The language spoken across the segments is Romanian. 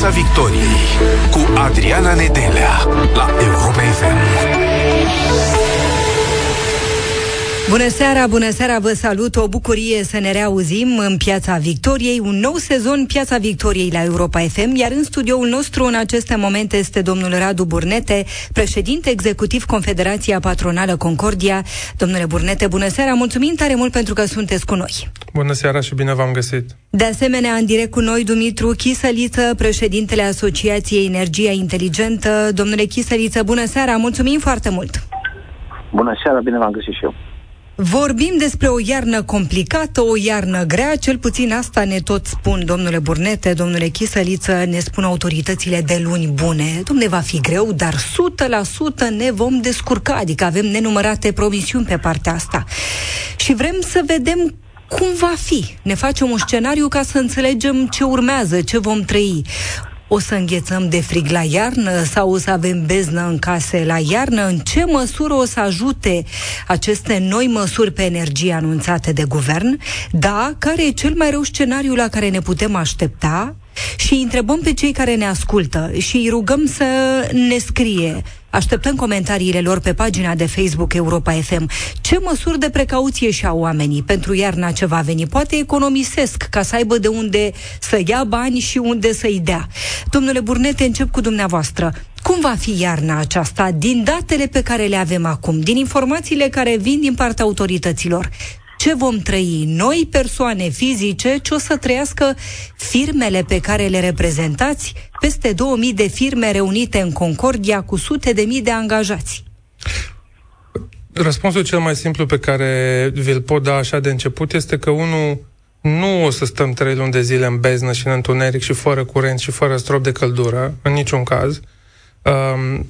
Piața Victoriei cu Adriana Nedelea la Europa FM. Bună seara, vă salut, o bucurie să ne reauzim în Piața Victoriei, un nou sezon Piața Victoriei la Europa FM, iar în studioul nostru în aceste momente este domnul Radu Burnete, președinte executiv Confederația Patronală Concordia. Domnule Burnete, bună seara, mulțumim tare mult pentru că sunteți cu noi. Bună seara și bine v-am găsit! De asemenea, în direct cu noi, Dumitru Chisăliță, președintele Asociației Energia Inteligentă. Domnule Chisăliță, bună seara, mulțumim foarte mult! Bună seara, bine v-am găsit și eu! Vorbim despre o iarnă complicată, o iarnă grea, cel puțin asta ne tot spun, domnule Burnete, domnule Chisăliță, ne spun autoritățile de luni bune. Dom'le, va fi greu, dar 100% ne vom descurca, adică avem nenumărate promisiuni pe partea asta. Și vrem să vedem cum va fi. Ne facem un scenariu ca să înțelegem ce urmează, ce vom trăi. O să înghețăm de frig la iarnă sau o să avem beznă în case la iarnă? În ce măsură o să ajute aceste noi măsuri pe energie anunțate de guvern? Da, care e cel mai rău scenariu la care ne putem aștepta? Și întrebăm pe cei care ne ascultă și îi rugăm să ne scrie. Așteptăm comentariile lor pe pagina de Facebook Europa FM. Ce măsuri de precauție și-au oamenii pentru iarna ce va veni? Poate economisesc ca să aibă de unde să ia bani și unde să-i dea. Domnule Burnete, încep cu dumneavoastră. Cum va fi iarna aceasta din datele pe care le avem acum, din informațiile care vin din partea autorităților? Ce vom trăi noi, persoane fizice, ce o să trăiască firmele pe care le reprezentați, peste 2000 de firme reunite în Concordia cu sute de mii de angajați? Răspunsul cel mai simplu pe care vi-l pot da așa de început este că, unul, nu o să stăm 3 luni de zile în beznă și în întuneric și fără curent și fără strop de căldură, în niciun caz,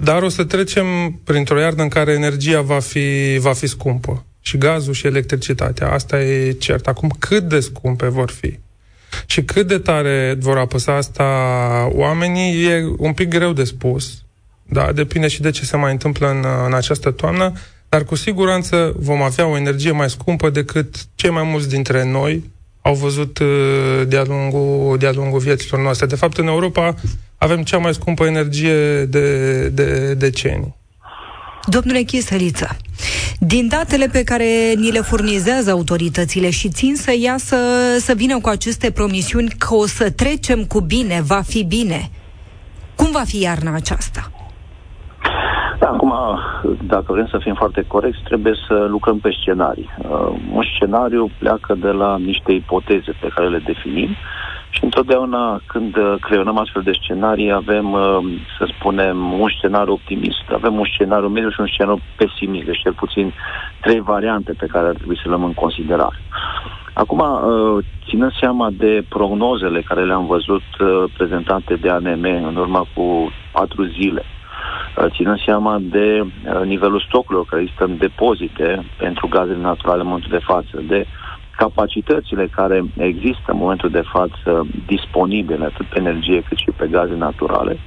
dar o să trecem printr-o iarnă în care energia va fi scumpă. Și gazul și electricitatea, asta e cert. Acum, cât de scumpe vor fi și cât de tare vor apăsa asta oamenii, e un pic greu de spus. Da? Depinde și de ce se mai întâmplă în această toamnă, dar cu siguranță vom avea o energie mai scumpă decât cei mai mulți dintre noi au văzut de-a lungul vieților noastre. De fapt, în Europa avem cea mai scumpă energie de decenii. Domnule Chisăliță, din datele pe care ni le furnizează autoritățile și țin să iasă, să vină cu aceste promisiuni că o să trecem cu bine, va fi bine, cum va fi iarna aceasta? Da, acum, dacă vrem să fim foarte corecți, trebuie să lucrăm pe scenarii. Un scenariu pleacă de la niște ipoteze pe care le definim și întotdeauna când creionăm astfel de scenarii avem, să spunem, un scenariu optimist, avem un scenariu mediu și un scenariu pesimist, deci cel puțin 3 variante pe care ar trebui să le luăm în considerare. Acum, ținând seama de prognozele care le-am văzut prezentate de ANM în urmă cu 4 zile, ținând seama de nivelul stocurilor care există în depozite pentru gazele naturale în momentul de față, de capacitățile care există în momentul de față disponibile atât pe energie cât și pe gaze naturale,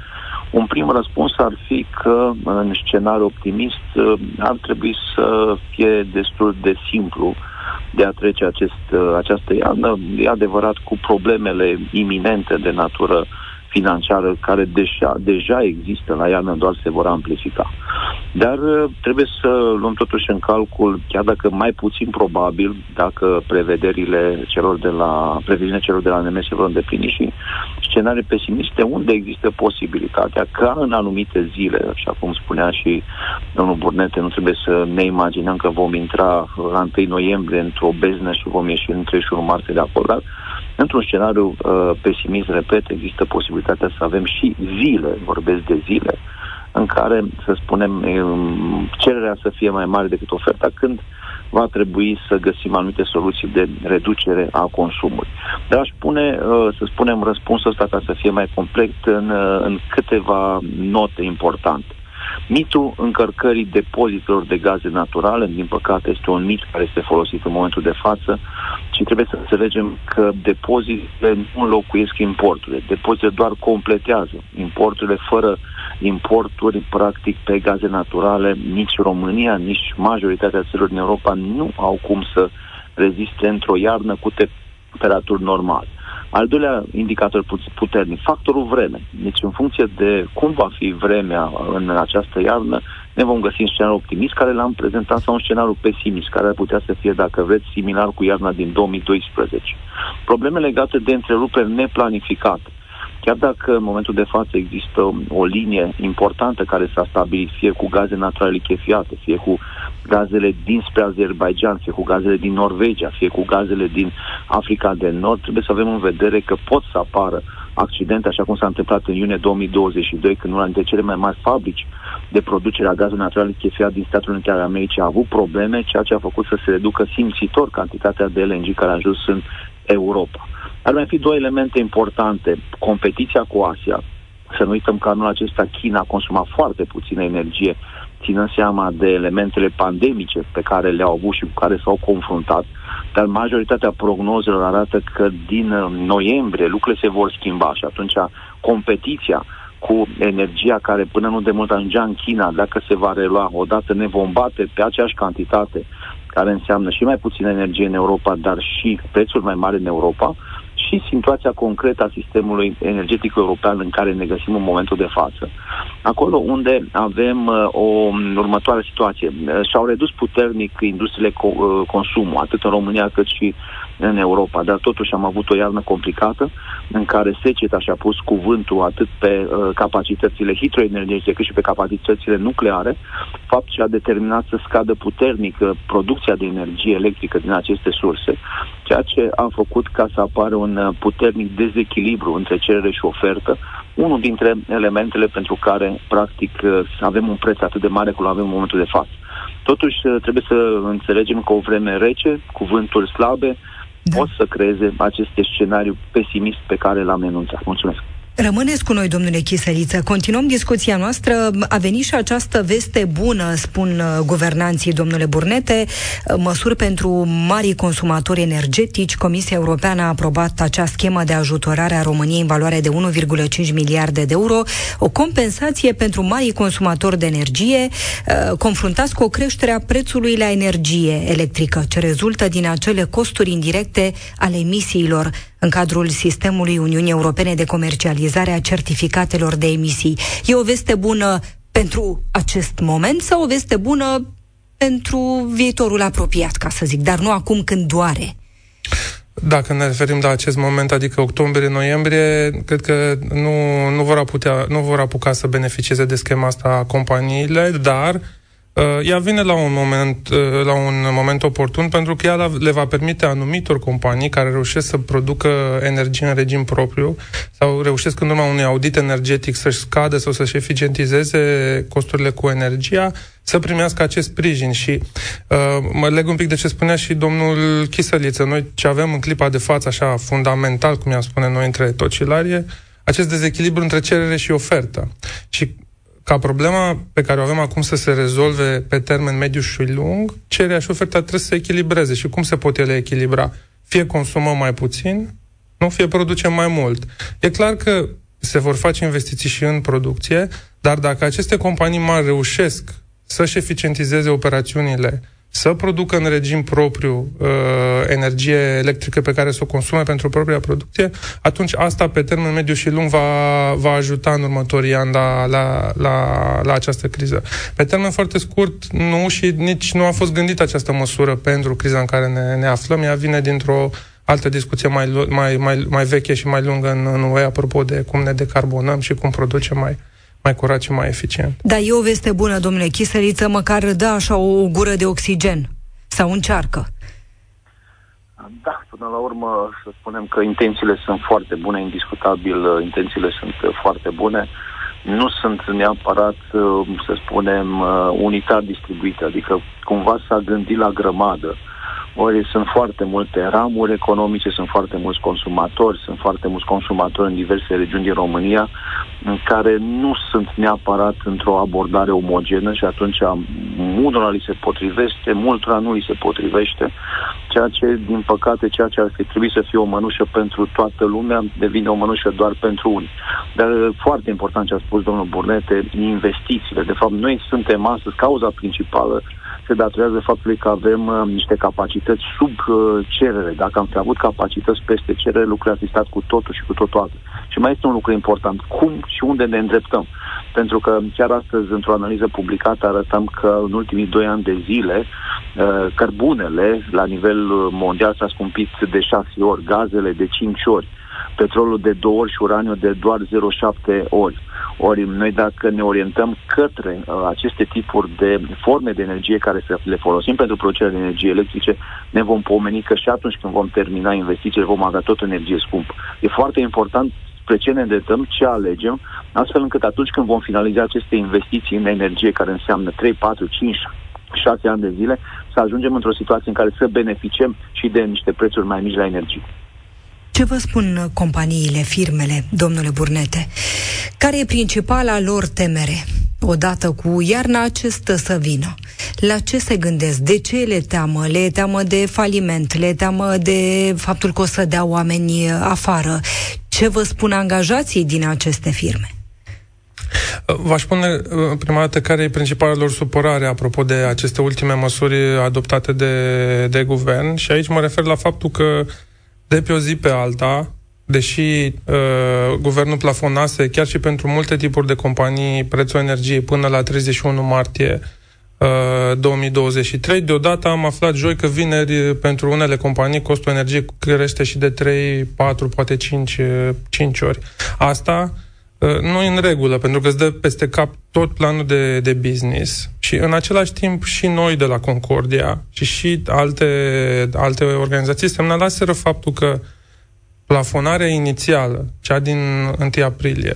un prim răspuns ar fi că în scenariu optimist ar trebui să fie destul de simplu de a trece această iarnă. E adevărat, cu problemele iminente de natură financiară care deja există la iarnă, doar se vor amplifica. Dar trebuie să luăm totuși în calcul, chiar dacă mai puțin probabil, dacă prevederile celor de la NMES se vor îndeplini, și scenarii pesimiste unde există posibilitatea ca în anumite zile, așa cum spunea și domnul Burnete, nu trebuie să ne imaginăm că vom intra la 1 noiembrie într-o beznă și vom ieși în 31 martie de acolo, dar într-un scenariu pesimist, repet, există posibilitatea să avem și zile, vorbesc de zile, în care, să spunem, cererea să fie mai mare decât oferta, când va trebui să găsim anumite soluții de reducere a consumului. Dar aș pune, să spunem, răspunsul ăsta, ca să fie mai complet, în câteva note importante. Mitul încărcării depozitelor de gaze naturale, din păcate, este un mit care este folosit în momentul de față și trebuie să înțelegem că depozitele nu înlocuiesc importurile. Depozitele doar completează importurile. Fără importuri, practic, pe gaze naturale, nici România, nici majoritatea țărilor din Europa nu au cum să reziste într-o iarnă cu temperaturi normale. Al doilea indicator puternic, factorul vreme. Deci în funcție de cum va fi vremea în această iarnă, ne vom găsi un scenariu optimist care l-am prezentat sau un scenariu pesimist care ar putea să fie, dacă vreți, similar cu iarna din 2012. Probleme legate de întreruperi neplanificate. Chiar dacă în momentul de față există o linie importantă care s-a stabilit, fie cu gaze naturale lichefiate, fie cu gazele dinspre Azerbaijan, fie cu gazele din Norvegia, fie cu gazele din Africa de Nord, trebuie să avem în vedere că pot să apară accidente, așa cum s-a întâmplat în iunie 2022, când una dintre cele mai mari fabrici de producere a gazului natural lichefiat din Statele Unite ale Americii a avut probleme, ceea ce a făcut să se reducă simțitor cantitatea de LNG care a ajuns în Europa. Ar mai fi două elemente importante. Competiția cu Asia. Să nu uităm că anul acesta China a consumat foarte puțină energie, ținând seama de elementele pandemice pe care le-au avut și cu care s-au confruntat, dar majoritatea prognozelor arată că din noiembrie lucrurile se vor schimba și atunci competiția cu energia care până nu demult ajungea în China, dacă se va relua odată, ne vom bate pe aceeași cantitate, care înseamnă și mai puțină energie în Europa, dar și prețuri mai mari în Europa, și situația concretă a sistemului energetic european în care ne găsim în momentul de față. Acolo unde avem o următoare situație, și-au redus puternic industriile consumul, atât în România cât și în Europa, dar totuși am avut o iarnă complicată în care seceta și-a pus cuvântul atât pe capacitățile hidroenergetice cât și pe capacitățile nucleare, fapt ce a determinat să scadă puternic producția de energie electrică din aceste surse, ceea ce a făcut ca să apară un puternic dezechilibru între cerere și ofertă, unul dintre elementele pentru care, practic, avem un preț atât de mare cum avem în momentul de față. Totuși, trebuie să înțelegem că o vreme rece, cuvânturi slabe, pot să creeze aceste scenariu pesimist pe care l-am enunțat. Mulțumesc! Rămâneți cu noi, domnule Chisăliță. Continuăm discuția noastră. A venit și această veste bună, spun guvernanții, domnule Burnete, măsuri pentru marii consumatori energetici. Comisia Europeană a aprobat acea schemă de ajutorare a României în valoare de 1,5 miliarde de euro, o compensație pentru marii consumatori de energie, confruntați cu o creștere a prețului la energie electrică, ce rezultă din acele costuri indirecte ale emisiilor în cadrul sistemului Uniunii Europene de comercializare a certificatelor de emisii. E o veste bună pentru acest moment sau o veste bună pentru viitorul apropiat, ca să zic, dar nu acum când doare? Dacă ne referim la acest moment, adică octombrie-noiembrie, cred că nu vor apuca să beneficieze de schema asta companiile, dar ea vine la un moment oportun, pentru că ea le va permite anumitor companii care reușesc să producă energie în regim propriu sau reușesc în urma unui audit energetic să-și scadă sau să-și eficientizeze costurile cu energia, să primească acest sprijin. Și mă leg un pic de ce spunea și domnul Chisăliță. Noi ce avem în clipa de față, așa fundamental, cum i-am spune noi între tocilarie, acest dezechilibru între cerere și ofertă. Și ca problema pe care o avem acum să se rezolve pe termen mediu și lung, cererea și oferta trebuie să se echilibreze. Și cum se pot ele echilibra? Fie consumăm mai puțin, nu, fie producem mai mult. E clar că se vor face investiții și în producție, dar dacă aceste companii mari reușesc să-și eficientizeze operațiunile, să producă în regim propriu energie electrică pe care să o consume pentru propria producție, atunci asta pe termen mediu și lung va ajuta în următorii ani la această criză. Pe termen foarte scurt, nu, și nici nu a fost gândită această măsură pentru criza în care ne aflăm. Ea vine dintr-o altă discuție mai veche și mai lungă în UE, apropo de cum ne decarbonăm și cum producem mai curat și mai eficient. Dar e o veste bună, domnule Chisăliță, măcar dă așa o gură de oxigen sau încearcă. Da, până la urmă să spunem că intențiile sunt foarte bune, indiscutabil intențiile sunt foarte bune, nu sunt neapărat, să spunem, unitar distribuite, adică cumva s-a gândit la grămadă. Ori sunt foarte multe ramuri economice, sunt foarte mulți consumatori, în diverse regiuni din România, în care nu sunt neapărat într-o abordare omogenă și atunci unora li se potrivește, multora nu li se potrivește, ceea ce, din păcate, ceea ce ar fi trebuit să fie o mănușă pentru toată lumea, devine o mănușă doar pentru unii. Dar foarte important ce a spus domnul Burnete, investițiile. De fapt, noi suntem astăzi cauza principală se datorează faptului că avem niște capacități sub cerere. Dacă am fi avut capacități peste cerere, lucrurile ar fi stat cu totul și cu totul altfel. Și mai este un lucru important, cum și unde ne îndreptăm. Pentru că chiar astăzi, într-o analiză publicată, arătăm că în ultimii 2 ani de zile, cărbunele la nivel mondial s-a scumpit de 6 ori, gazele de 5 ori, petrolul de 2 ori și uraniul de doar 0,7 ori. Ori noi dacă ne orientăm către aceste tipuri de forme de energie care să le folosim pentru producerea de energie electrice, ne vom pomeni că și atunci când vom termina investițiile vom avea tot energie scumpă. E foarte important spre ce ne îndreptăm, ce alegem, astfel încât atunci când vom finaliza aceste investiții în energie, care înseamnă 3, 4, 5, 6 ani de zile, să ajungem într-o situație în care să beneficiem și de niște prețuri mai mici la energie. Ce vă spun companiile, firmele, domnule Burnete? Care e principala lor temere? Odată cu iarna acestă să vină, la ce se gândesc? De ce le teamă? Le teamă de faliment, le teamă de faptul că o să dea oameni afară. Ce vă spun angajații din aceste firme? V-aș spune prima dată care e principala lor supărare apropo de aceste ultime măsuri adoptate de guvern și aici mă refer la faptul că de pe o zi pe alta, deși guvernul plafonase chiar și pentru multe tipuri de companii prețul energiei până la 31 martie 2023, deodată am aflat joi că vineri pentru unele companii costul energiei crește și de 3, 4, poate 5 ori. Asta nu e în regulă, pentru că îți dă peste cap tot planul de business și în același timp și noi de la Concordia și alte organizații semnalaseră faptul că plafonarea inițială, cea din 1 aprilie,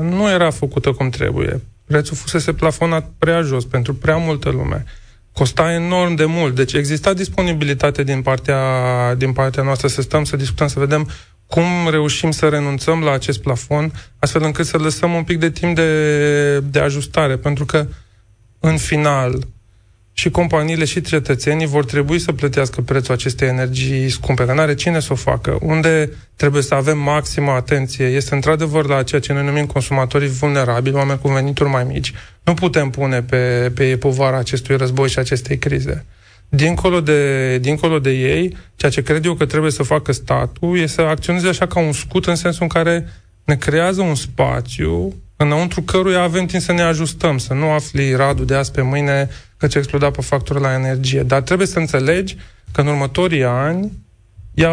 nu era făcută cum trebuie. Prețul fusese plafonat prea jos pentru prea multă lume. Costa enorm de mult. Deci exista disponibilitate din partea noastră să stăm, să discutăm, să vedem cum reușim să renunțăm la acest plafon, astfel încât să lăsăm un pic de timp de ajustare, pentru că, în final, și companiile și cetățenii vor trebui să plătească prețul acestei energii scumpe, că n-are cine să o facă. Unde trebuie să avem maximă atenție este, într-adevăr, la ceea ce noi numim consumatorii vulnerabili, oameni cu venituri mai mici. Nu putem pune pe ei povara acestui război și acestei crize. Dincolo de ei, ceea ce cred eu că trebuie să facă statul e să acționeze așa ca un scut, în sensul în care ne creează un spațiu înăuntru căruia avem timp să ne ajustăm, să nu afli, Radu, de azi pe mâine că ce exploda pe factura la energie. Dar trebuie să înțelegi că în următorii ani ea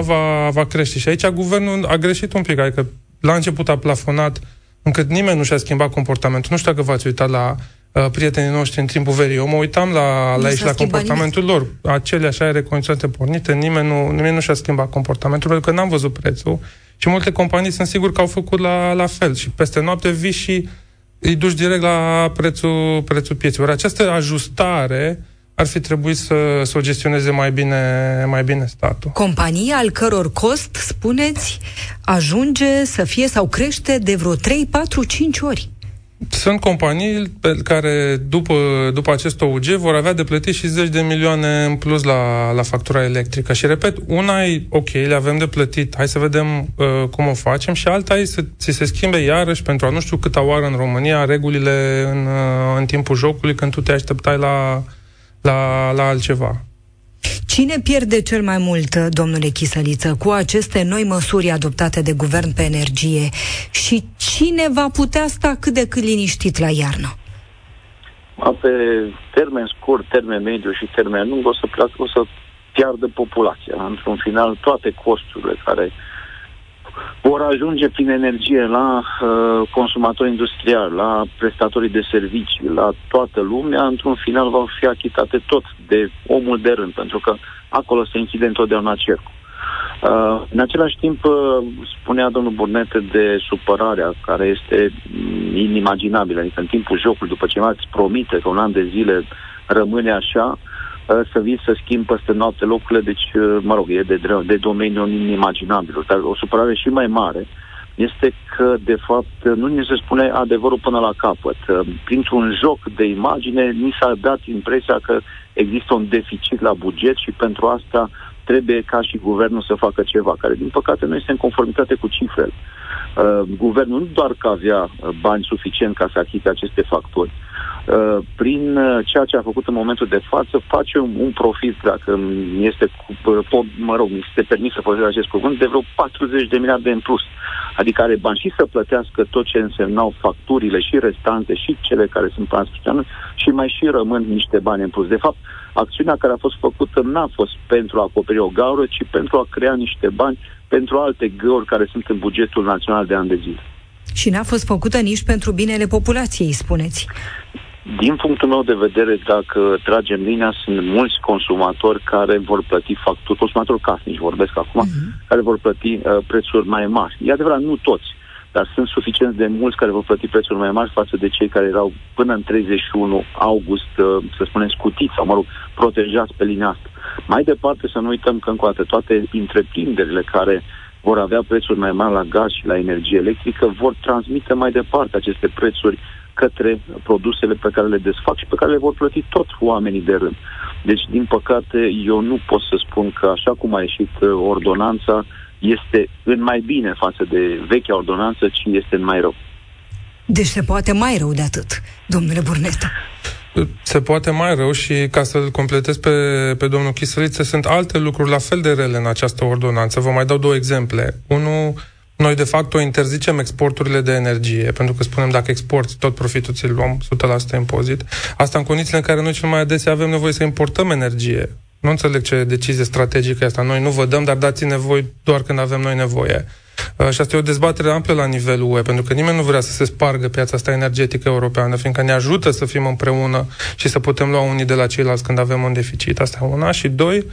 va crește. Și aici guvernul a greșit un pic, adică la început a plafonat încât nimeni nu și-a schimbat comportamentul. Nu știu dacă v-ați uitat la prietenii noștri în timpul verii. Eu mă uitam la comportamentul lor. Acele așa aere condiționate pornite, nimeni nu și-a schimbat comportamentul, pentru că n-am văzut prețul. Și multe companii sunt sigur că au făcut la fel. Și peste noapte vii și îi duci direct la prețul pieței. Ori această ajustare ar fi trebuit să o gestioneze mai bine statul. Companii al căror cost, spuneți, ajunge să fie sau crește de vreo 3, 4, 5 ori. Sunt companii pe care după acest OUG vor avea de plătit și 10 de milioane în plus la factura electrică. Și repet, una e ok, le avem de plătit, hai să vedem cum o facem, și alta e să ți se schimbe iarăși pentru a nu știu câta oară în România regulile în timpul jocului, când tu te așteptai la altceva. Cine pierde cel mai mult, domnule Chisăliță, cu aceste noi măsuri adoptate de guvern pe energie și cine va putea sta cât de cât liniștit la iarnă? Pe termen scurt, termen mediu și termen lung o să piardă populația. Într-un final, toate costurile care vor ajunge prin energie la consumatori industriali, la prestatorii de servicii, la toată lumea, într-un final vor fi achitate tot de omul de rând, pentru că acolo se închide întotdeauna cercul. În același timp, spunea domnul Burnete de supărarea care este inimaginabilă, adică în timpul jocului, după ce mai îți promite că un an de zile rămâne așa, să vii să schimbi peste noapte locurile, deci, mă rog, e de domeniul inimaginabil. Dar o supărare și mai mare este că, de fapt, nu ni se spune adevărul până la capăt. Printr-un joc de imagine, ni s-a dat impresia că există un deficit la buget și pentru asta trebuie ca și guvernul să facă ceva, care, din păcate, nu este în conformitate cu cifrele. Guvernul nu doar că avea bani suficient ca să achite aceste facturi, prin ceea ce a făcut în momentul de față, face un profit, dacă este, mi se permis să folosesc acest cuvânt, de vreo 40 de miliarde în plus. Adică are bani și să plătească tot ce însemnau facturile și restante și cele care sunt transferate și mai și rămân niște bani în plus. De fapt, acțiunea care a fost făcută n-a fost pentru a acoperi o gaură, ci pentru a crea niște bani pentru alte găuri care sunt în bugetul național de ani de zile. Și n-a fost făcută nici pentru binele populației, spuneți. Din punctul meu de vedere, dacă tragem linia, sunt mulți consumatori care vor plăti facturi, consumatori casnici vorbesc acum, care vor plăti prețuri mai mari. E adevărat, nu toți, dar sunt suficient de mulți care vor plăti prețuri mai mari față de cei care erau până în 31 august, să spunem, scutiți sau, mă rog, protejați pe linia asta. Mai departe, să nu uităm că, încă o dată, toate întreprinderile care vor avea prețuri mai mari la gaz și la energie electrică, vor transmite mai departe aceste prețuri către produsele pe care le desfac și pe care le vor plăti tot oamenii de rând. Deci, din păcate, eu nu pot să spun că, așa cum a ieșit ordonanța, este în mai bine față de vechea ordonanță, ci este în mai rău. Deci se poate mai rău de atât, domnule Burnete. Se poate mai rău și, ca să-l completez pe domnul Chisăliță, sunt alte lucruri la fel de rele în această ordonanță. Vă mai dau două exemple. Unul, noi de fapt o interzicem exporturile de energie, pentru că spunem dacă exporti, tot profitul ți-l luăm, 100% impozit. Asta în condițiile în care noi cel mai adesea avem nevoie să importăm energie. Nu înțeleg ce decizie strategică e asta. Noi nu vă dăm, dar dați-ne voi doar când avem noi nevoie. Și asta e o dezbatere amplă la nivelul UE, pentru că nimeni nu vrea să se spargă piața asta energetică europeană, fiindcă ne ajută să fim împreună și să putem lua unii de la ceilalți când avem un deficit. Asta una. Și doi,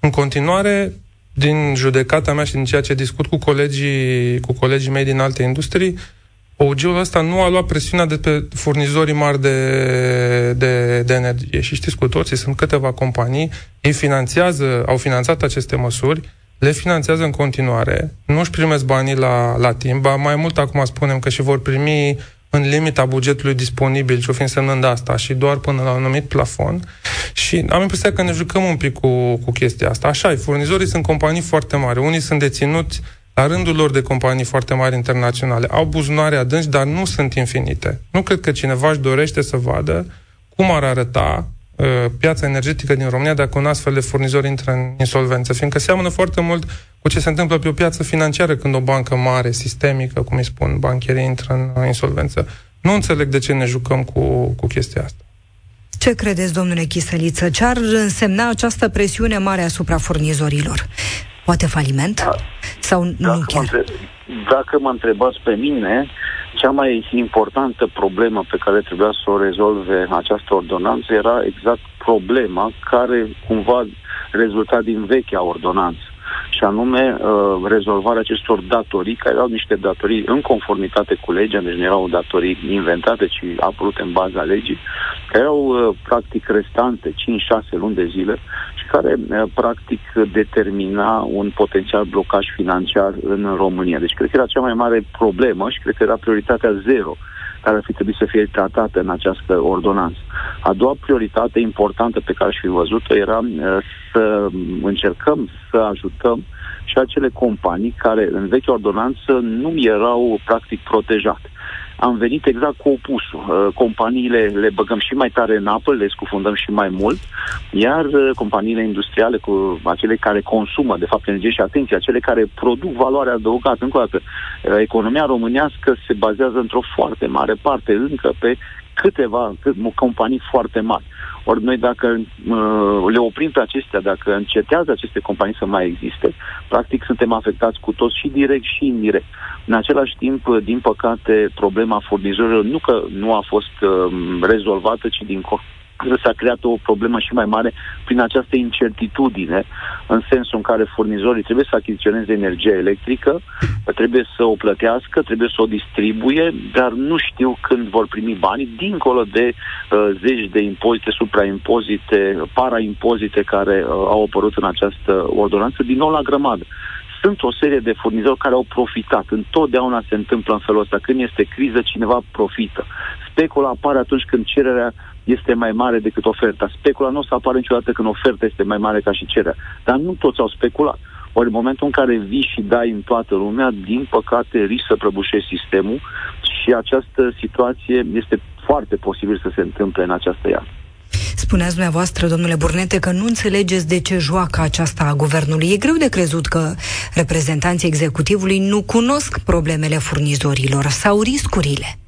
în continuare, din judecata mea și din ceea ce discut cu colegii mei din alte industrii, OUG-ul ăsta nu a luat presiunea de pe furnizorii mari de energie. Și știți cu toții, sunt câteva companii, ei au finanțat aceste măsuri, le finanțează în continuare, nu își primesc banii la timp, ba mai mult acum spunem că și vor primi în limita bugetului disponibil, ce-o fi însemnând asta, și doar până la un anumit plafon. Și am impresia că ne jucăm un pic cu chestia asta. Așa e, furnizorii sunt companii foarte mari, unii sunt deținuți la rândul lor de companii foarte mari internaționale, au buzunare adânci, dar nu sunt infinite. Nu cred că cineva își dorește să vadă cum ar arăta piața energetică din România dacă un astfel de furnizor intră în insolvență, fiindcă seamănă foarte mult cu ce se întâmplă pe o piață financiară când o bancă mare, sistemică, cum îi spun bancherii, intră în insolvență. Nu înțeleg de ce ne jucăm cu chestia asta. Ce credeți, domnule Chisăliță? Ce ar însemna această presiune mare asupra furnizorilor? Poate faliment? Da. Sau nu chiar? Dacă mă întrebați pe mine, cea mai importantă problemă pe care trebuia să o rezolve această ordonanță era exact problema care cumva rezulta din vechea ordonanță, și anume rezolvarea acestor datorii, care erau niște datorii în conformitate cu legea, deci nu erau datorii inventate, ci apărute în baza legii, care erau practic restante 5-6 luni de zile și care practic determina un potențial blocaj financiar în România. Deci cred că era cea mai mare problemă și cred că era prioritatea zero care ar fi trebuit să fie tratată în această ordonanță. A doua prioritate importantă pe care aș fi văzut-o era să încercăm să ajutăm și acele companii care în vechea ordonanță nu erau practic protejate. Am venit exact cu opusul. Companiile le băgăm și mai tare în apă, le scufundăm și mai mult, iar companiile industriale, cu acele care consumă, de fapt, energie și atenție, acele care produc valoare adăugată, încă o dată, economia românească se bazează într-o foarte mare parte încă pe câteva companii foarte mari. Ori noi dacă le oprim pe acestea, dacă încetează aceste companii să mai existe, practic suntem afectați cu toți și direct și indirect. În același timp, din păcate, problema furnizorilor nu că nu a fost rezolvată, ci din contră s-a creat o problemă și mai mare prin această incertitudine, în sensul în care furnizorii trebuie să achiziționeze energie electrică, trebuie să o plătească, trebuie să o distribuie, dar nu știu când vor primi banii, dincolo de zeci de impozite, supraimpozite, paraimpozite care au apărut în această ordonanță, din nou la grămadă. Sunt o serie de furnizori care au profitat. Întotdeauna se întâmplă în felul ăsta. Când este criză, cineva profită. Specula apare atunci când cererea este mai mare decât oferta. Specula nu o să apare niciodată când oferta este mai mare ca și cererea. Dar nu toți au speculat. Ori în momentul în care vii și dai în toată lumea, din păcate, risc să prăbușești sistemul, și această situație este foarte posibil să se întâmple în această iarnă. Spuneați dumneavoastră, domnule Burnete, că nu înțelegeți de ce joacă aceasta a guvernului. E greu de crezut că reprezentanții executivului nu cunosc problemele furnizorilor sau riscurile.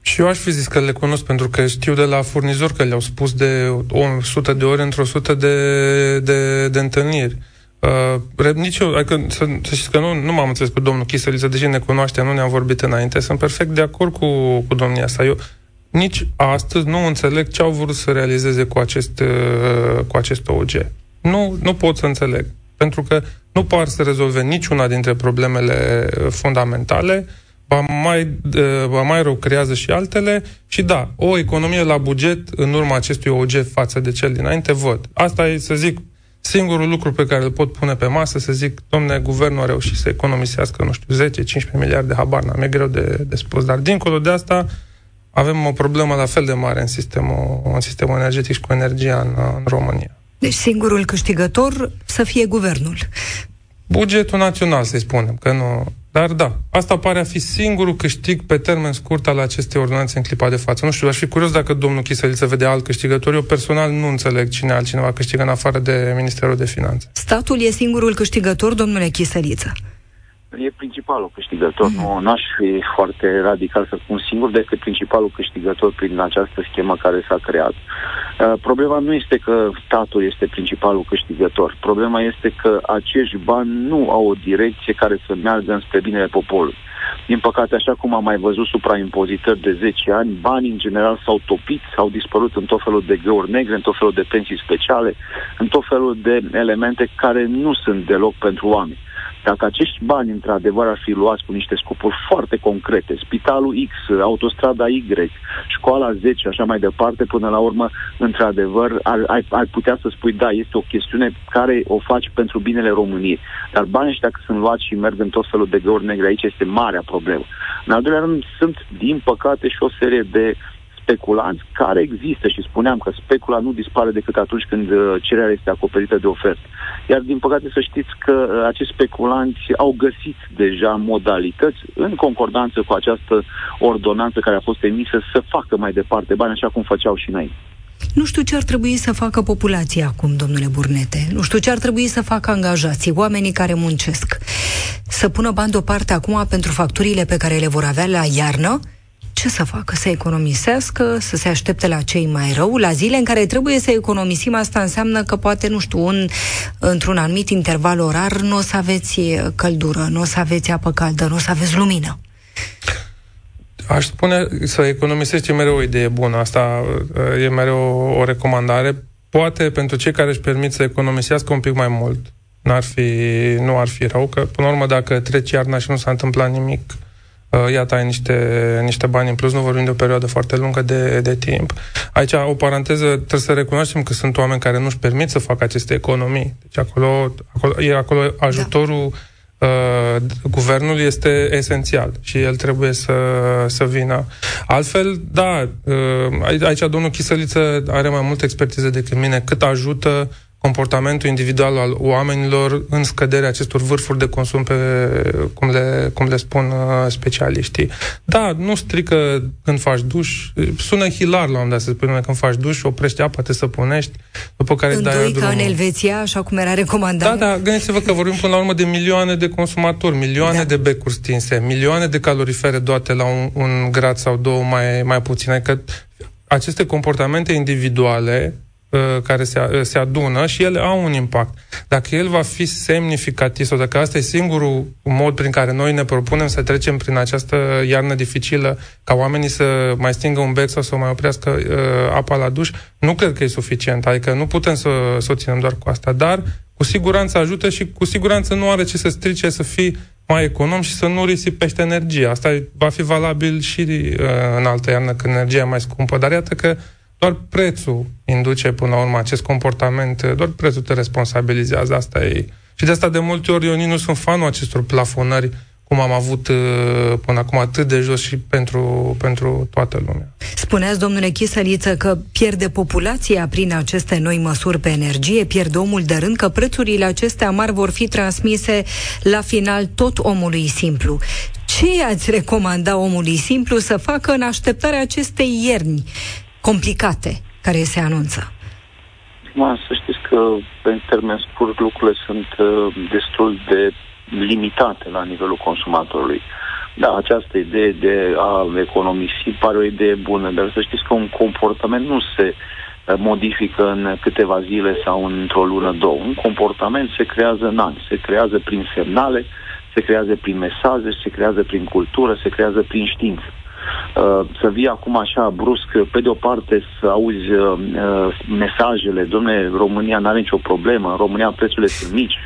Și eu aș fi zis că le cunosc, pentru că știu de la furnizor că le-au spus de 100 de ori într-o 100 de întâlniri. Nici eu, adică, să știți că nu m-am înțeles cu domnul Chisăliță, deși ne cunoașteam, nu ne-am vorbit înainte. Sunt perfect de acord cu domnia sa. Eu nici astăzi nu înțeleg ce au vrut să realizeze cu acest OUG. Nu pot să înțeleg, pentru că nu par să rezolve niciuna dintre problemele fundamentale, ba mai rău, creează și altele. Și da, o economie la buget în urma acestui OUG față de cel dinainte văd. Asta e, să zic, singurul lucru pe care îl pot pune pe masă, să zic, domne, guvernul a reușit să economisească, nu știu, 10-15 miliarde, habar n-am, e greu de spus, dar dincolo de asta avem o problemă la fel de mare în sistemul energetic și cu energia în România. Deci singurul câștigător să fie guvernul. Bugetul național, să-i spunem, că nu... Dar da, asta pare a fi singurul câștig pe termen scurt al acestei ordonanțe în clipa de față. Nu știu, aș fi curios dacă domnul Chisăliță vede alt câștigător. Eu personal nu înțeleg cine altcineva câștigă în afară de Ministerul de Finanțe. Statul e singurul câștigător, domnule Chisăliță? E principalul câștigător. N-aș fi foarte radical să spun singur, decât principalul câștigător prin această schemă care s-a creat. Problema nu este că statul este principalul câștigător. Problema este că acești bani nu au o direcție care să meargă înspre binele poporului. Din păcate, așa cum am mai văzut supraimpozitări de 10 ani, banii în general s-au topit, s-au dispărut în tot felul de găuri negre, în tot felul de pensii speciale, în tot felul de elemente care nu sunt deloc pentru oameni. Dacă acești bani, într-adevăr, ar fi luați cu niște scopuri foarte concrete, spitalul X, autostrada Y, școala 10, așa mai departe, până la urmă, într-adevăr, ar putea să spui, da, este o chestiune care o faci pentru binele României. Dar banii ăștia, dacă sunt luați și merg în tot felul de găuri negre, aici este marea problemă. În al doilea rând, sunt, din păcate, și o serie de speculanți care există și spuneam că specula nu dispare decât atunci când cererea este acoperită de ofertă. Iar din păcate să știți că acești speculanți au găsit deja modalități în concordanță cu această ordonanță care a fost emisă să facă mai departe bani așa cum făceau și noi. Nu știu ce ar trebui să facă populația acum, domnule Burnete. Nu știu ce ar trebui să facă angajații, oamenii care muncesc. Să pună bani deoparte acum pentru facturile pe care le vor avea la iarnă? Ce să facă? Să economisească? Să se aștepte la cei mai rău? La zile în care trebuie să economisim, asta înseamnă că poate, nu știu, într-un anumit interval orar nu o să aveți căldură, nu o să aveți apă caldă, nu o să aveți lumină. Aș spune să economisești, e mereu o idee bună. Asta e mereu o recomandare. Poate pentru cei care își permit să economisească un pic mai mult. Nu ar fi rău, că până la urmă dacă trece iarna și nu s-a întâmplat nimic, iată, ai niște bani în plus, nu vorbim de o perioadă foarte lungă de timp. Aici, o paranteză, trebuie să recunoaștem că sunt oameni care nu-și permit să facă aceste economii. Deci acolo ajutorul guvernului este esențial și el trebuie să vină. Altfel, da, aici domnul Chisăliță are mai multă expertiză decât mine, cât ajută comportamentul individual al oamenilor în scăderea acestor vârfuri de consum, cum le spun specialiștii. Da, nu strică când faci duș, sună hilar la un dat să spui, când faci duș, oprești apa, te săpunești, după care dai drumul. Îndoi ca în Elveția, așa cum era recomandat. Da, gândiți-vă că vorbim până la urmă de milioane de consumatori, milioane de becuri stinse, milioane de calorifere doate la un grad sau două mai puține, că aceste comportamente individuale care se adună și ele au un impact. Dacă el va fi semnificativ sau dacă asta e singurul mod prin care noi ne propunem să trecem prin această iarnă dificilă, ca oamenii să mai stingă un bec sau să mai oprească apa la duș, nu cred că e suficient. Adică nu putem să o ținem doar cu asta, dar cu siguranță ajută și cu siguranță nu are ce să strice să fii mai econom și să nu risipești energie. Asta va fi valabil și în altă iarnă, când energia e mai scumpă, dar iată că doar prețul induce până la urmă acest comportament, doar prețul te responsabilizează, asta e. Și de asta de multe ori eu nici nu sunt fanul acestor plafonări, cum am avut până acum atât de jos și pentru toată lumea. Spuneați, domnule Chisăliță, că pierde populația prin aceste noi măsuri pe energie, pierde omul de rând, că prețurile acestea mari vor fi transmise la final tot omului simplu. ce i-ați recomanda omului simplu să facă în așteptarea acestei ierni complicate care se anunță? Să știți că, în termen scurt, lucrurile sunt destul de limitate la nivelul consumatorului. Da, această idee de a economisi pare o idee bună, dar să știți că un comportament nu se modifică în câteva zile sau într-o lună, două. Un comportament se creează în ani, se creează prin semnale, se creează prin mesaje, se creează prin cultură, se creează prin știință. Să vii acum așa brusc, pe de o parte să auzi mesajele, dom'le, România n-are nicio problemă, în România prețurile sunt mici,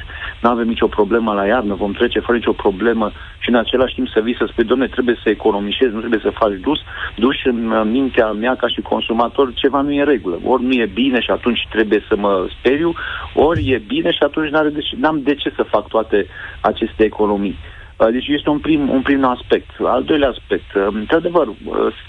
n-avem nicio problemă la iarnă, vom trece fără nicio problemă, și în același timp să vii să spui, dom'le, trebuie să economisezi, nu trebuie să faci duși în mintea mea ca și consumator, ceva nu e în regulă, ori nu e bine și atunci trebuie să mă speriu, ori e bine și atunci n-am de ce să fac toate aceste economii. Deci este un prim aspect. Al doilea aspect, într-adevăr,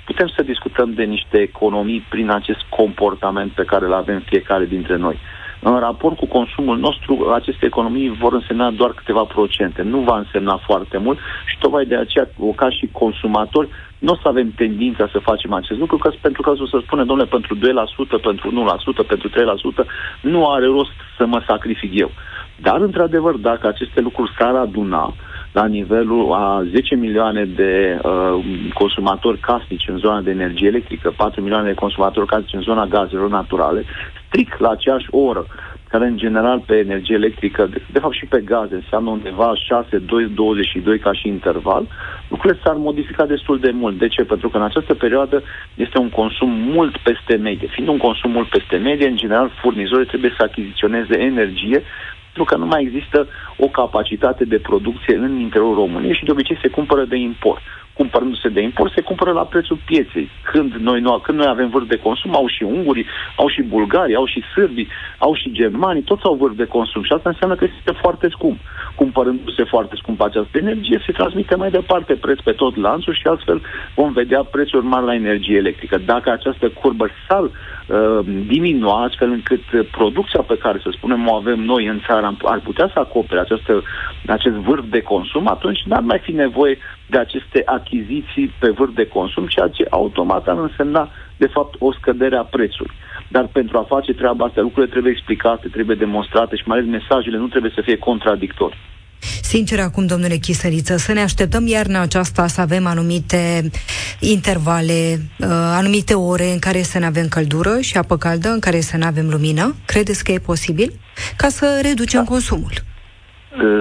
putem să discutăm de niște economii prin acest comportament pe care îl avem fiecare dintre noi. În raport cu consumul nostru, aceste economii vor însemna doar câteva procente. Nu va însemna foarte mult și tocmai de aceea, ca și consumatori, nu o să avem tendința să facem acest lucru, că pentru că să spune, domnule, pentru 2%, pentru 1%, pentru 3%, nu are rost să mă sacrific eu. Dar, într-adevăr, dacă aceste lucruri s-ar aduna la nivelul a 10 milioane de consumatori casnici în zona de energie electrică, 4 milioane de consumatori casnici în zona gazelor naturale, strict la aceeași oră, care în general pe energie electrică, de fapt și pe gaze, înseamnă undeva 6-22 ca și interval, lucrurile s-ar modifica destul de mult. De ce? Pentru că în această perioadă este un consum mult peste medie. Fiind un consum mult peste medie, în general furnizorii trebuie să achiziționeze energie, pentru că nu mai există o capacitate de producție în interiorul României și de obicei se cumpără de import. Cumpărându-se de import, se cumpără la prețul pieței. Când noi avem vârf de consum, au și ungurii, au și bulgarii, au și sârbii, au și germanii, toți au vârf de consum și asta înseamnă că este foarte scump. Cumpărându-se foarte scump această energie, se transmite mai departe preț pe tot lanțul și astfel vom vedea prețuri mari la energie electrică. Dacă această curbă s-ar diminua, astfel încât producția pe care, să spunem, o avem noi în țară ar putea să acopere acest vârf de consum, atunci n-ar mai fi nevoie de aceste achiziții pe vârf de consum, ceea ce automat ar însemna, de fapt, o scădere a prețului. Dar pentru a face treaba asta, lucrurile trebuie explicate, trebuie demonstrate și mai ales mesajele nu trebuie să fie contradictorii. Sincer acum, domnule Chisăliță, să ne așteptăm iarna aceasta să avem anumite intervale, anumite ore în care să ne avem căldură și apă caldă, în care să ne avem lumină? Credeți că e posibil? Ca să reducem consumul.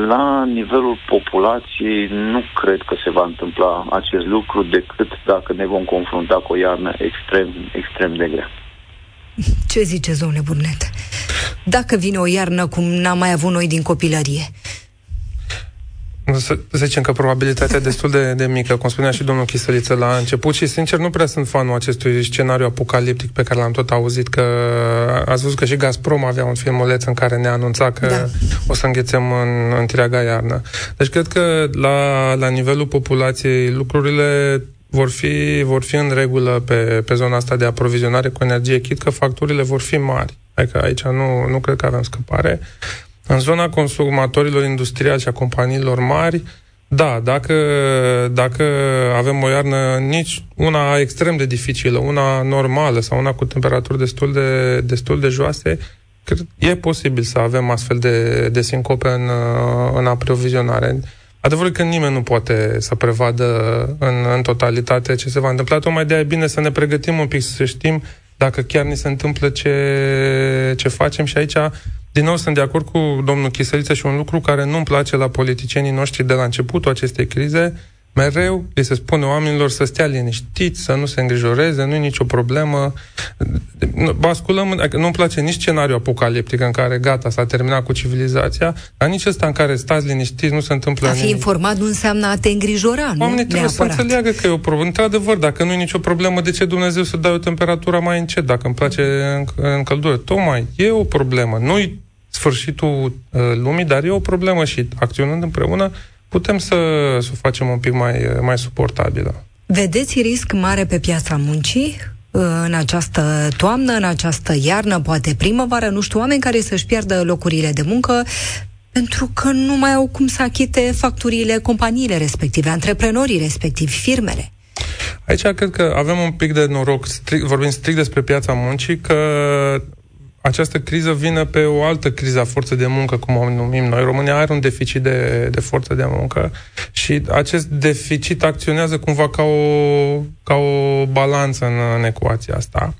La nivelul populației nu cred că se va întâmpla acest lucru decât dacă ne vom confrunta cu o iarnă extrem, extrem de grea. Ce ziceți, domnule Burnete? Dacă vine o iarnă cum n-am mai avut noi din copilărie? Să zicem că probabilitatea e destul de mică, cum spunea și domnul Chisăliță la început, și sincer nu prea sunt fanul acestui scenariu apocaliptic pe care l-am tot auzit, că ați văzut că și Gazprom avea un filmuleț în care ne anunța că o să înghețem în întreaga iarnă. Deci cred că la nivelul populației lucrurile vor fi în regulă pe zona asta de aprovizionare cu energie, chit că facturile vor fi mari. Adică aici nu cred că avem scăpare. În zona consumatorilor industriali și a companiilor mari, da, dacă avem o iarnă nici una extrem de dificilă, una normală sau una cu temperaturi destul de joase, cred e posibil să avem astfel de sincope în aprovizionare. Adevărul că nimeni nu poate să prevadă în totalitate ce se va întâmpla, tocmai de-aia e bine să ne pregătim un pic, să știm dacă chiar ni se întâmplă ce facem. Și aici, din nou, sunt de acord cu domnul Chisăliță și un lucru care nu-mi place la politicienii noștri de la începutul acestei crize. Mereu li se spune oamenilor să stea liniștiți, să nu se îngrijoreze, nu e nicio problemă. Basculăm, nu-mi place nici scenariul apocaliptic în care gata, s-a terminat cu civilizația, dar nici ăsta în care stați liniștiți, nu se întâmplă nimic. A fi informat nu înseamnă a te îngrijora, nu? Oamenii trebuie să înțeleagă că e o problemă. Într-adevăr, dacă nu e nicio problemă, de ce Dumnezeu să dai o temperatură mai încet, dacă îmi place în căldură? Tocmai e o problemă. Nu-i sfârșitul lumii, dar e o problemă și acționând împreună, putem să o facem un pic mai suportabilă. Vedeți risc mare pe piața muncii în această toamnă, în această iarnă, poate primăvară, nu știu, oameni care să-și piardă locurile de muncă pentru că nu mai au cum să achite facturile companiile respective, antreprenorii respectivi, firmele. Aici cred că avem un pic de noroc, vorbim strict despre piața muncii, că această criză vine pe o altă criză a forței de muncă, cum o numim noi. România are un deficit de forță de muncă și acest deficit acționează cumva ca o balanță în ecuația asta.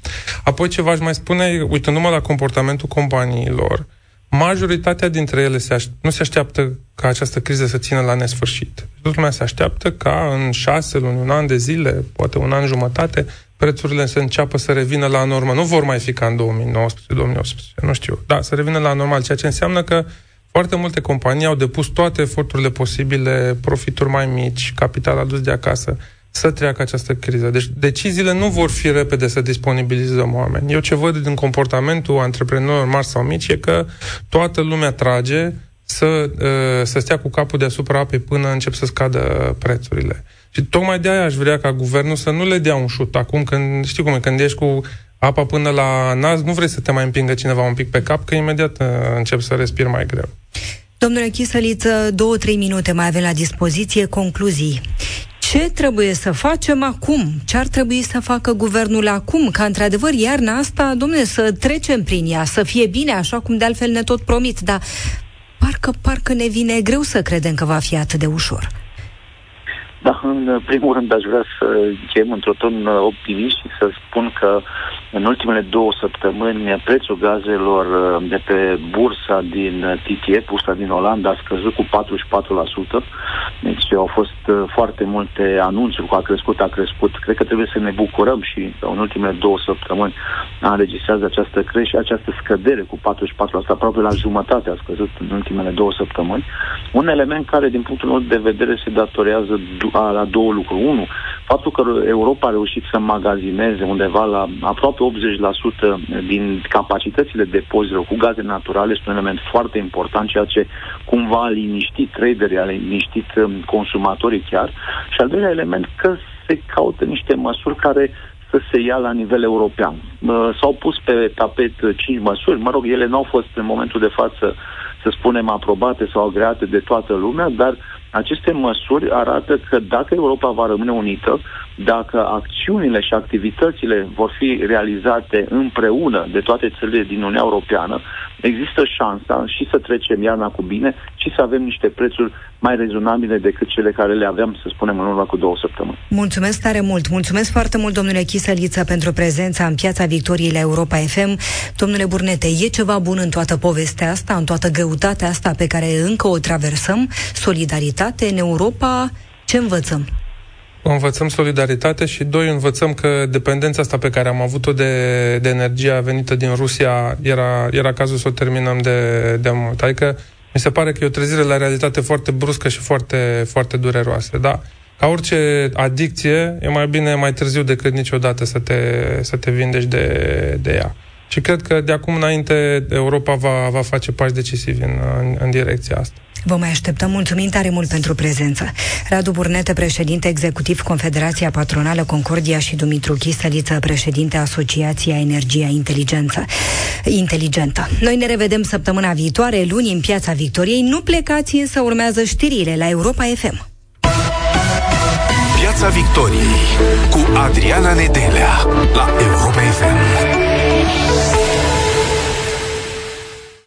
Apoi ce v-aș mai spune, uitându-mă la comportamentul companiilor, majoritatea dintre ele nu se așteaptă ca această criză să țină la nesfârșit. Toată lumea se așteaptă ca în 6 luni, un an de zile, poate un an jumătate, prețurile să înceapă să revină la normă. Nu vor mai fi ca în 2019, nu știu. Da, să revină la normal, ceea ce înseamnă că foarte multe companii au depus toate eforturile posibile, profituri mai mici, capital adus de acasă, să treacă această criză. Deci deciziile nu vor fi repede să disponibilizăm oameni. Eu ce văd din comportamentul antreprenorilor mari sau mici e că toată lumea trage să stea cu capul deasupra apei până încep să scadă prețurile. Și tocmai de-aia aș vrea ca guvernul să nu le dea un șut acum, când știi cum e, când ești cu apa până la nas, nu vrei să te mai împingă cineva un pic pe cap, că imediat încep să respiri mai greu. Domnule Chisăliță, 2-3 minute mai avem la dispoziție, concluzii. Ce trebuie să facem acum? Ce ar trebui să facă guvernul acum? Ca într-adevăr iarna asta, domnule, să trecem prin ea, să fie bine, așa cum de altfel ne tot promit, dar parcă ne vine greu să credem că va fi atât de ușor. Da, în primul rând aș vrea să încheiem într-o tonă optimist și să spun că în ultimele 2 săptămâni prețul gazelor de pe bursa din TTF, bursa din Olanda, a scăzut cu 44%. Deci au fost foarte multe anunțuri cu a crescut. Cred că trebuie să ne bucurăm și în ultimele 2 săptămâni înregistrează această creștere, această scădere cu 44%, aproape la jumătate a scăzut în ultimele 2 săptămâni. Un element care, din punctul meu de vedere, se datorează la 2 lucruri. 1. Faptul că Europa a reușit să magazineze undeva la aproape 80% din capacitățile depozitelor cu gaze naturale este un element foarte important, ceea ce cumva a liniștit traderii, a liniștit consumatorii chiar. Și al doilea element, că se caută niște măsuri care să se ia la nivel european. S-au pus pe tapet 5 măsuri, ele n-au fost în momentul de față, să spunem, aprobate sau agreate de toată lumea, dar aceste măsuri arată că dacă Europa va rămâne unită, dacă acțiunile și activitățile vor fi realizate împreună de toate țările din Uniunea Europeană, există șansa și să trecem iarna cu bine și să avem niște prețuri mai rezonabile decât cele care le aveam, să spunem, în urmă cu 2 săptămâni. Mulțumesc tare mult! Mulțumesc foarte mult, domnule Chisăliță, pentru prezența în Piața Victoriei la Europa FM. Domnule Burnete, e ceva bun în toată povestea asta, în toată greutatea asta pe care încă o traversăm? Solidaritate în Europa? Ce învățăm? Învățăm solidaritate și, 2, învățăm că dependența asta pe care am avut-o de energia venită din Rusia era cazul să o terminăm de mult. Adică mi se pare că e o trezire la realitate foarte bruscă și foarte, foarte dureroasă. Da? Ca orice adicție, e mai bine mai târziu decât niciodată să te vindești de ea. Și cred că de acum înainte Europa va face pași decisivi în direcția asta. Vă mai așteptăm. Mulțumim tare mult pentru prezență. Radu Burnete, președinte executiv Confederația Patronală Concordia, și Dumitru Chisăliță, președinte Asociația Energia Inteligentă. Noi ne revedem săptămâna viitoare, luni, în Piața Victoriei. Nu plecați, însă urmează știrile la Europa FM. Piața Victoriei cu Adriana Nedelea la Europa FM.